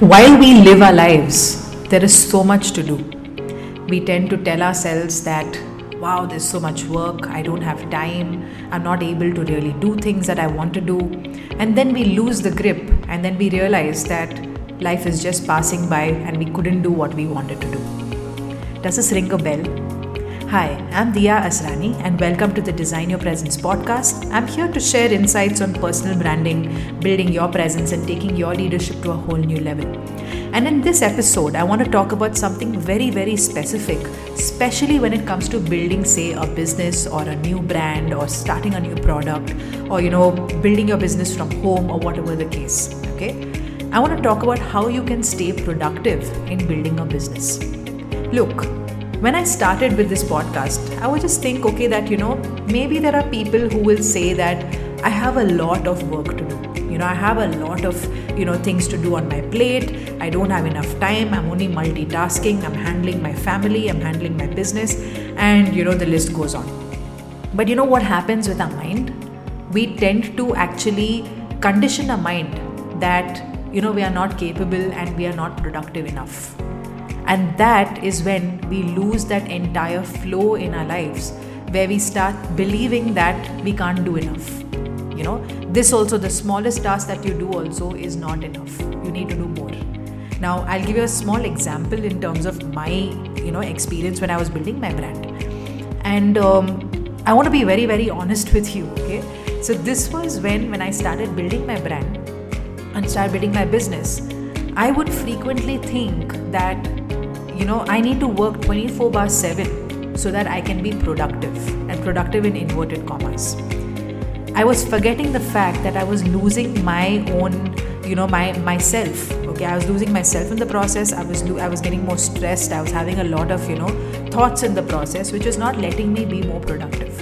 While we live our lives, there is so much to do. We tend to tell ourselves that, wow, there's so much work, I don't have time, I'm not able to really do things that I want to do. And then we lose the grip, and then we realize that life is just passing by and we couldn't do what we wanted to do. Does this ring a bell? Hi, I'm Dia Asrani and welcome to the Design Your Presence podcast. I'm here to share insights on personal branding, building your presence and taking your leadership to a whole new level. And in this episode, I want to talk about something very, very specific, especially when it comes to building, say, a business or a new brand or starting a new product or, building your business from home or whatever the case. Okay, I want to talk about how you can stay productive in building a business. Look, when I started with this podcast, I would just think, maybe there are people who will say that I have a lot of work to do. I have a lot of, things to do on my plate. I don't have enough time. I'm only multitasking. I'm handling my family. I'm handling my business. And, the list goes on. But what happens with our mind? We tend to actually condition our mind that, we are not capable and we are not productive enough. And that is when we lose that entire flow in our lives, where we start believing that we can't do enough. This also, the smallest task that you do also is not enough. You need to do more. Now, I'll give you a small example in terms of my, experience when I was building my brand. And I want to be very, very honest with you. Okay. So this was when I started building my brand and started building my business, I would frequently think that, I need to work 24/7 so that I can be productive, and productive in inverted commas. I was forgetting the fact that I was losing my own, myself. Okay, I was losing myself in the process. I was getting more stressed. I was having a lot of, thoughts in the process, which was not letting me be more productive.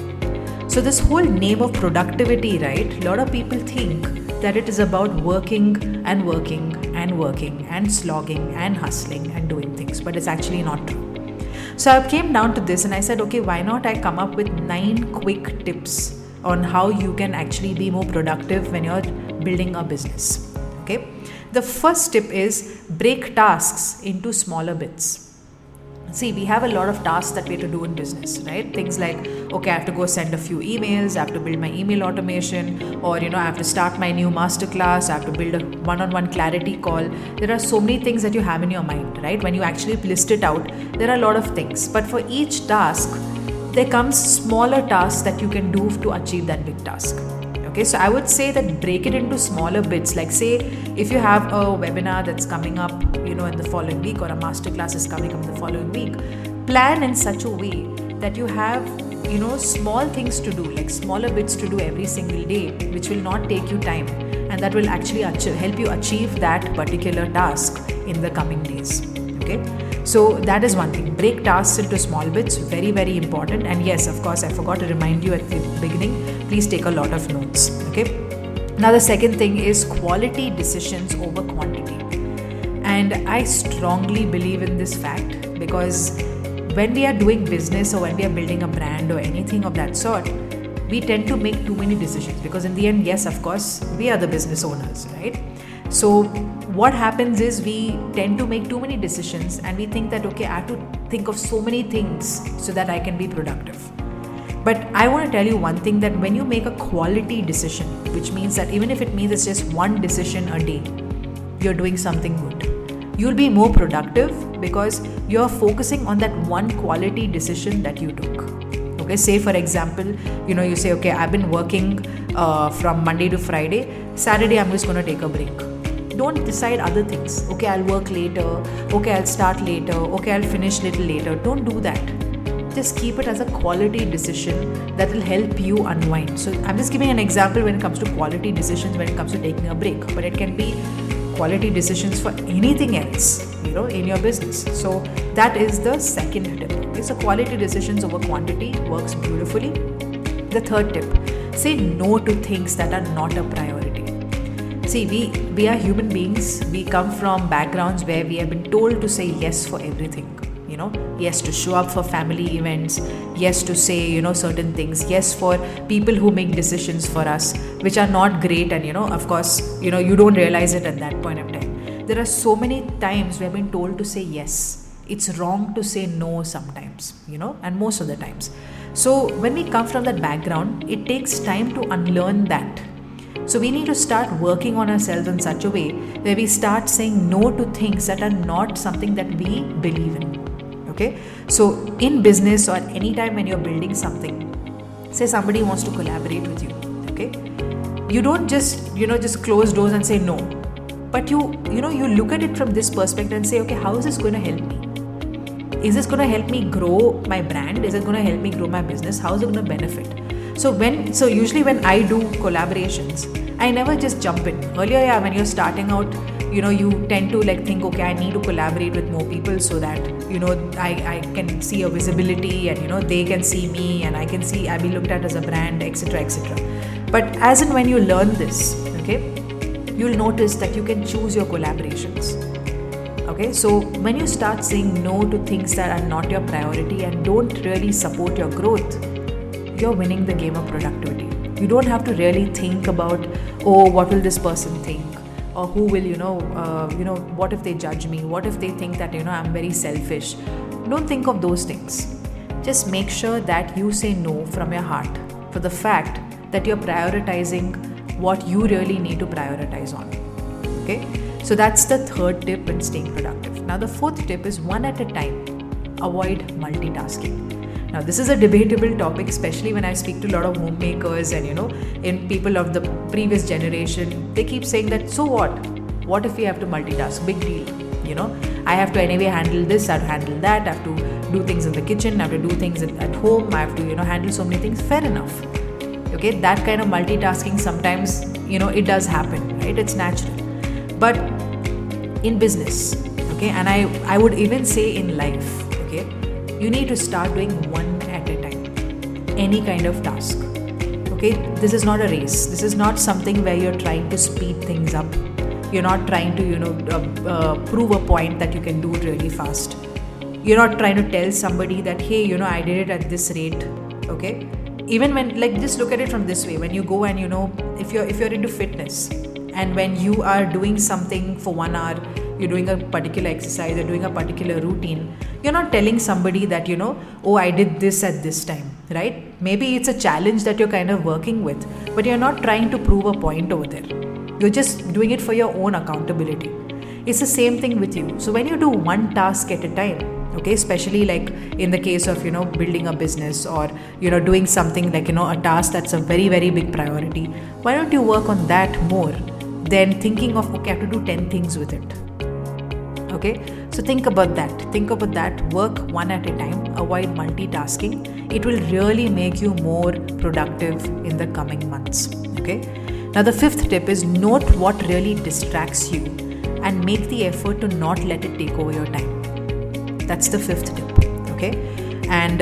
So this whole name of productivity, right? A lot of people think that it is about working and working and working and slogging and hustling and doing things, but it's actually not true. So I came down to this and I said, okay, why not I come up with 9 quick tips on how you can actually be more productive when you're building a business. Okay. The first tip is break tasks into smaller bits. See, we have a lot of tasks that we have to do in business, right? Things like, okay, I have to go send a few emails, I have to build my email automation, or, I have to start my new masterclass, I have to build a one-on-one clarity call. There are so many things that you have in your mind, right? When you actually list it out, there are a lot of things. But for each task, there comes smaller tasks that you can do to achieve that big task. Okay, so I would say that break it into smaller bits. Like say, if you have a webinar that's coming up, in the following week, or a masterclass is coming up the following week, plan in such a way that you have, small things to do, like smaller bits to do every single day, which will not take you time, and that will actually help you achieve that particular task in the coming days. Okay, so that is one thing. Break tasks into small bits, very, very important. And yes, of course, I forgot to remind you at the beginning. Please take a lot of notes. Okay. Now the second thing is quality decisions over quantity. And I strongly believe in this fact, because when we are doing business or when we are building a brand or anything of that sort, we tend to make too many decisions, because in the end, yes, of course, we are the business owners, right? So what happens is we tend to make too many decisions and we think that, okay, I have to think of so many things so that I can be productive. But I want to tell you one thing, that when you make a quality decision, which means that even if it means it's just one decision a day, you're doing something good. You'll be more productive because you're focusing on that one quality decision that you took. Okay, say for example, you say, okay, I've been working from Monday to Friday. Saturday, I'm just going to take a break. Don't decide other things. Okay, I'll work later. Okay, I'll start later. Okay, I'll finish little later. Don't do that. Just keep it as a quality decision that will help you unwind. So I'm just giving an example when it comes to quality decisions, when it comes to taking a break, but it can be quality decisions for anything else, in your business. So that is the second tip. Okay, so quality decisions over quantity works beautifully. The third tip, say no to things that are not a priority. See, we are human beings. We come from backgrounds where we have been told to say yes for everything. Yes to show up for family events, yes to say, certain things, yes for people who make decisions for us, which are not great. And, of course, you don't realize it at that point of time. There are so many times we have been told to say yes. It's wrong to say no sometimes, and most of the times. So when we come from that background, it takes time to unlearn that. So we need to start working on ourselves in such a way where we start saying no to things that are not something that we believe in. Okay. So in business or any time when you're building something, say somebody wants to collaborate with you. Okay. You don't just, just close doors and say no. But you look at it from this perspective and say, okay, how is this going to help me? Is this going to help me grow my brand? Is it going to help me grow my business? How is it going to benefit? So usually when I do collaborations, I never just jump in. Earlier, when you're starting out, you tend to think, okay, I need to collaborate with more people so that, I can see a visibility and, they can see me and I'll be looked at as a brand, etc., etc. But as and when you learn this, okay, you'll notice that you can choose your collaborations. Okay, so when you start saying no to things that are not your priority and don't really support your growth, you're winning the game of productivity. You don't have to really think about, oh, what will this person think? Or who will, what if they judge me? What if they think that, I'm very selfish? Don't think of those things. Just make sure that you say no from your heart for the fact that you're prioritizing what you really need to prioritize on. Okay, so that's the third tip in staying productive. Now the fourth tip is one at a time. Avoid multitasking. Now this is a debatable topic, especially when I speak to a lot of homemakers and in people of the previous generation, they keep saying that, so what? What if we have to multitask? Big deal. I have to anyway handle this, I have to handle that, I have to do things in the kitchen, I have to do things at home, I have to handle so many things. Fair enough. Okay, that kind of multitasking sometimes, it does happen, right? It's natural. But in business, okay, and I would even say in life, okay, you need to start doing one at a time, any kind of task. Okay, this is not a race. This is not something where you're trying to speed things up. You're not trying to, prove a point that you can do it really fast. You're not trying to tell somebody that, hey, I did it at this rate, okay? Even when, just look at it from this way. When you go and, if you're into fitness and when you are doing something for 1 hour, you're doing a particular exercise, you're doing a particular routine, you're not telling somebody that, oh, I did this at this time, right? Maybe it's a challenge that you're kind of working with, but you're not trying to prove a point over there. You're just doing it for your own accountability. It's the same thing with you. So when you do one task at a time, okay, especially in the case of, building a business or, doing something a task that's a very, very big priority. Why don't you work on that more than thinking of, okay, I have to do 10 things with it. Okay, so think about that. Work one at a time. Avoid multitasking. It will really make you more productive in the coming months. Okay, now the fifth tip is note what really distracts you and make the effort to not let it take over your time. That's the fifth tip, okay? And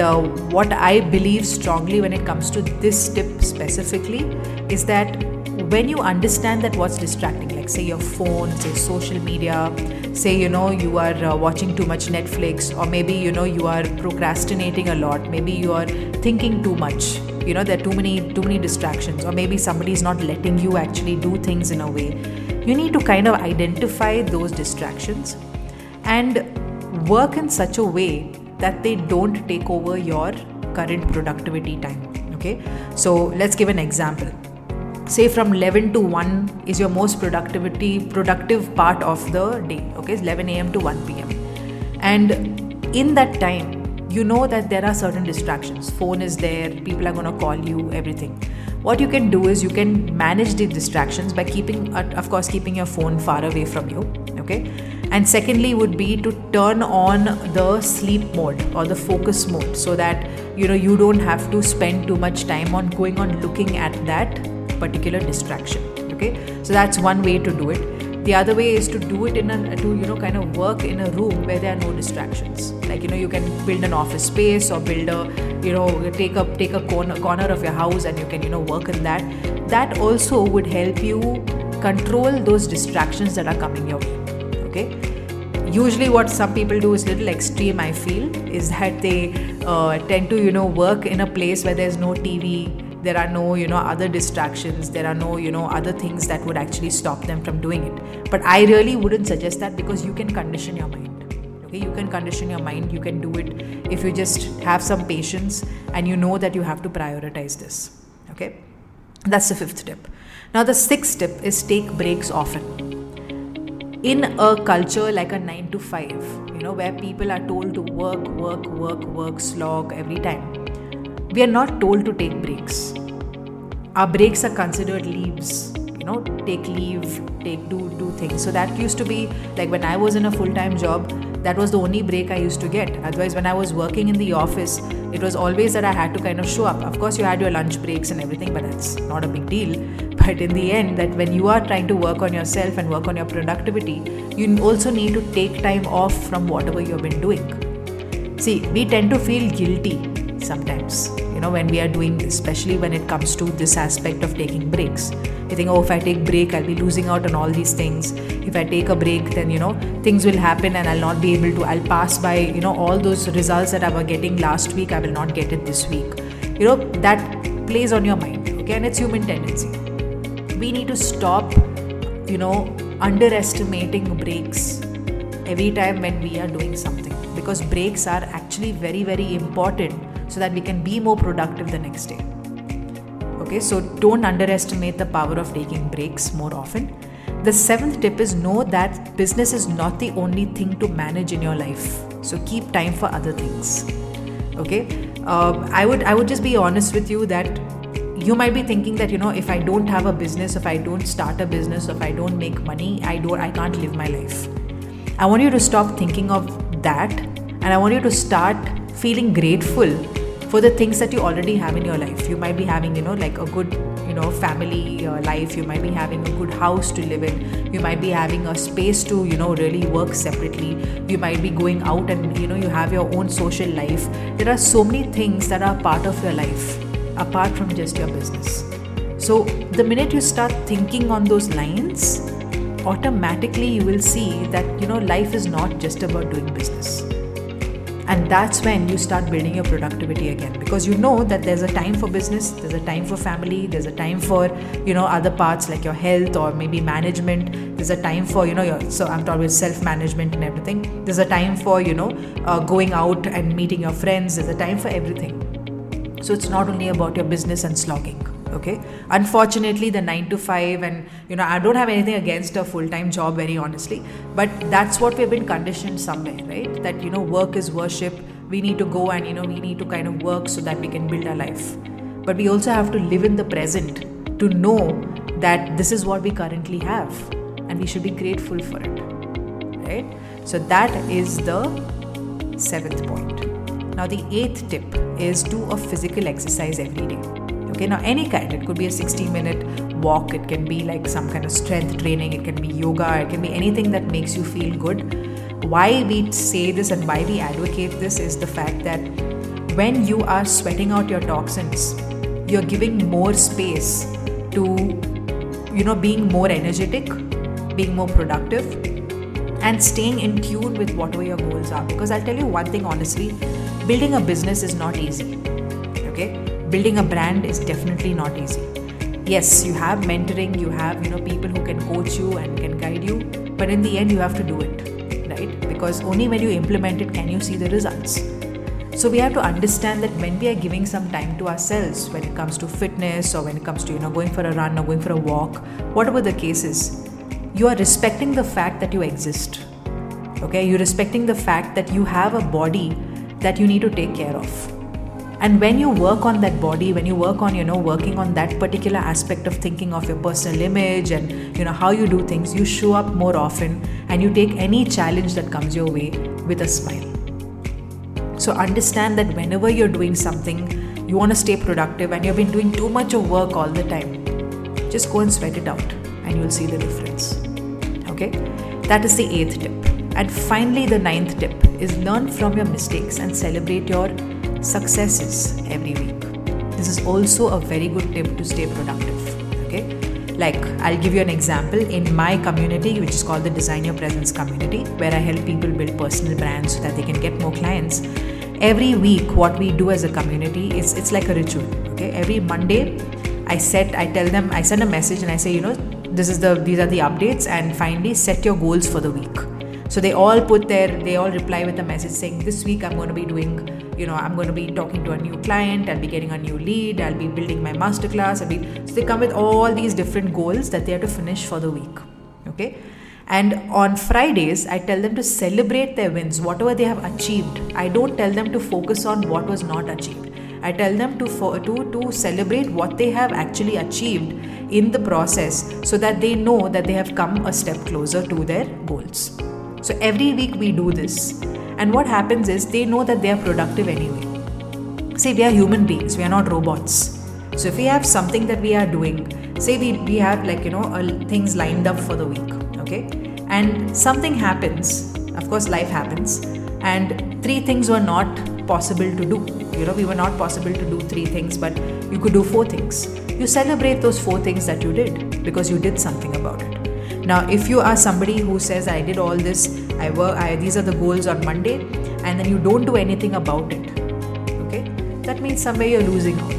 what I believe strongly when it comes to this tip specifically is that when you understand that what's distracting, say your phone, say social media, say, you are watching too much Netflix, or maybe, you are procrastinating a lot, maybe you are thinking too much, there are too many distractions, or maybe somebody is not letting you actually do things in a way. You need to kind of identify those distractions and work in such a way that they don't take over your current productivity time. Okay, so let's give an example. Say from 11 to 1 is your most productive part of the day. Okay, it's 11 a.m. to 1 p.m. And in that time, that there are certain distractions. Phone is there, people are going to call you, everything. What you can do is you can manage the distractions by keeping your phone far away from you. Okay. And secondly would be to turn on the sleep mode or the focus mode so that, you don't have to spend too much time on going on looking at that particular distraction. Okay. So that's one way to do it. The other way is to do it to work in a room where there are no distractions. You can build an office space or build take a corner of your house and you can, work in that. That also would help you control those distractions that are coming your way. Okay. Usually what some people do is little extreme, I feel, is that they tend to, work in a place where there's no TV, There are no, other distractions. There are no, other things that would actually stop them from doing it. But I really wouldn't suggest that, because you can condition your mind. You can condition your mind. You can do it if you just have some patience and you know that you have to prioritize this. Okay, that's the fifth tip. Now the sixth tip is take breaks often. In a culture like a 9-to-5, where people are told to work, slog every time, we are not told to take breaks. Our breaks are considered leaves. Take leave, do things. So that used to be like when I was in a full-time job. That was the only break I used to get. Otherwise, when I was working in the office, it was always that I had to kind of show up. Of course, you had your lunch breaks and everything, but that's not a big deal. But in the end, that when you are trying to work on yourself and work on your productivity, you also need to take time off from whatever you've been doing. See, we tend to feel guilty sometimes, when we are doing this, especially when it comes to this aspect of taking breaks. You think, if I take break, I'll be losing out on all these things. If I take a break, then, things will happen and I'll not be able to, I'll pass by, all those results that I was getting last week, I will not get it this week. That plays on your mind, okay? And it's human tendency. We need to stop, underestimating breaks every time when we are doing something, because breaks are actually very, very important so that we can be more productive the next day. Okay, so don't underestimate the power of taking breaks more often. The seventh tip is know that business is not the only thing to manage in your life. So keep time for other things. Okay, I would just be honest with you that you might be thinking that if I don't have a business, if I don't start a business, if I don't make money, I can't live my life. I want you to stop thinking of that, and I want you to start feeling grateful for the things that you already have in your life. You might be having, like a good, family life. You might be having a good house to live in. You might be having a space to, really work separately. You might be going out and, you have your own social life. There are so many things that are part of your life, apart from just your business. So the minute you start thinking on those lines, automatically you will see that, life is not just about doing business. And that's when you start building your productivity again, because you know that there's a time for business, there's a time for family, there's a time for, other parts like your health or maybe management. There's a time for, so I'm talking about self-management and everything. There's a time for, going out and meeting your friends. There's a time for everything. So it's not only about your business and slogging. Okay. Unfortunately, the 9-to-5 and, I don't have anything against a full-time job, very honestly, but that's what we've been conditioned somewhere, right? That, work is worship. We need to go and, we need to kind of work so that we can build our life. But we also have to live in the present to know that this is what we currently have and we should be grateful for it, right? So that is the seventh point. Now, the eighth tip is do a physical exercise every day. Okay, now any kind, it could be a 60-minute walk, it can be like some kind of strength training, it can be yoga, it can be anything that makes you feel good. Why we say this and why we advocate this is the fact that when you are sweating out your toxins, you're giving more space to, being more energetic, being more productive and staying in tune with whatever your goals are. Because I'll tell you one thing honestly, building a business is not easy. Okay. Building a brand is definitely not easy. Yes, you have mentoring, you have, people who can coach you and can guide you, but in the end you have to do it, right? Because only when you implement it can you see the results. So we have to understand that when we are giving some time to ourselves, when it comes to fitness or when it comes to, going for a run or going for a walk, whatever the case is, you are respecting the fact that you exist. Okay, you're respecting the fact that you have a body that you need to take care of. And when you work on that body, when you work on, working on that particular aspect of thinking of your personal image and, how you do things, you show up more often and you take any challenge that comes your way with a smile. So understand that whenever you're doing something, you want to stay productive and you've been doing too much of work all the time, just go and sweat it out and you'll see the difference. Okay, that is the eighth tip. And finally, the ninth tip is learn from your mistakes and celebrate your successes every week. This is also a very good tip to stay productive. Okay, like I'll give you an example in my community, which is called the Design Your Presence community, where I help people build personal brands so that they can get more clients. every week what we do as a community is it's like a ritual. Okay, every Monday I send a message and I say, you know, these are the updates, and finally set your goals for the week. So they all reply with a message saying, this week I'm going to be doing, you know, I'm going to be talking to a new client, I'll be getting a new lead, I'll be building my masterclass. So they come with all these different goals that they have to finish for the week. Okay. And on Fridays, I tell them to celebrate their wins, whatever they have achieved. I don't tell them to focus on what was not achieved. I tell them to celebrate what they have actually achieved in the process, so that they know that they have come a step closer to their goals. So every week we do this. And what happens is they know that they are productive anyway. See, we are human beings, we are not robots. So if we have something that we are doing, say we have things lined up for the week. Okay. And something happens, of course life happens, and three things were not possible to do. You know, we were not possible to do three things, but you could do four things. You celebrate those four things that you did, because you did something about it. Now, if you are somebody who says, I did all this, these are the goals on Monday, and then you don't do anything about it, okay, that means somewhere you're losing out.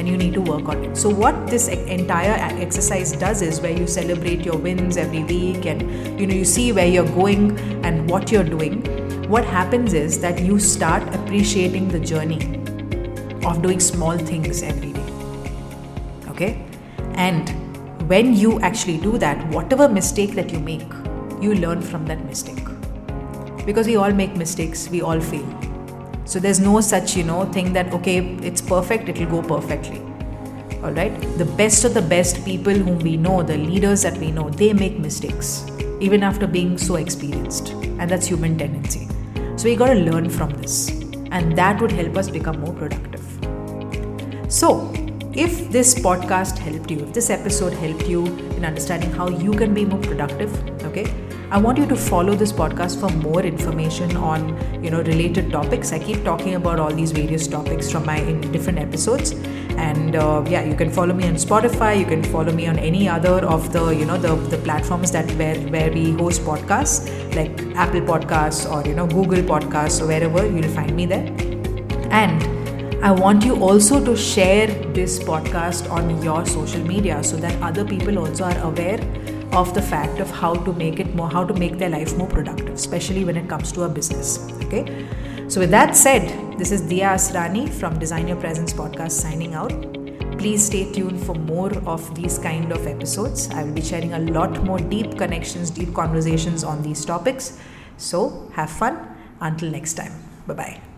And you need to work on it. So what this entire exercise does is where you celebrate your wins every week, and you know, you see where you're going and what you're doing. What happens is that you start appreciating the journey of doing small things every day. Okay? And when you actually do that, whatever mistake that you make, you learn from that mistake. Because we all make mistakes, we all fail. So there's no such, you know, thing that, okay, it's perfect, it'll go perfectly. All right. The best of the best people whom we know, the leaders that we know, they make mistakes, even after being so experienced. And that's human tendency. So we got to learn from this, and that would help us become more productive. So if this podcast helped you, if this episode helped you in understanding how you can be more productive, okay, I want you to follow this podcast for more information on, you know, related topics. I keep talking about all these various topics from in different episodes. And you can follow me on Spotify. You can follow me on any other of the, you know, the platforms that where we host podcasts, like Apple Podcasts or, you know, Google Podcasts, or wherever, you'll find me there. And I want you also to share this podcast on your social media, so that other people also are aware of the fact of how to make their life more productive, especially when it comes to a business. Okay. So with that said, this is Dia Asrani from Design Your Presence podcast signing out. Please stay tuned for more of these kind of episodes. I will be sharing a lot more deep connections, deep conversations on these topics. So have fun. Until next time. Bye-bye.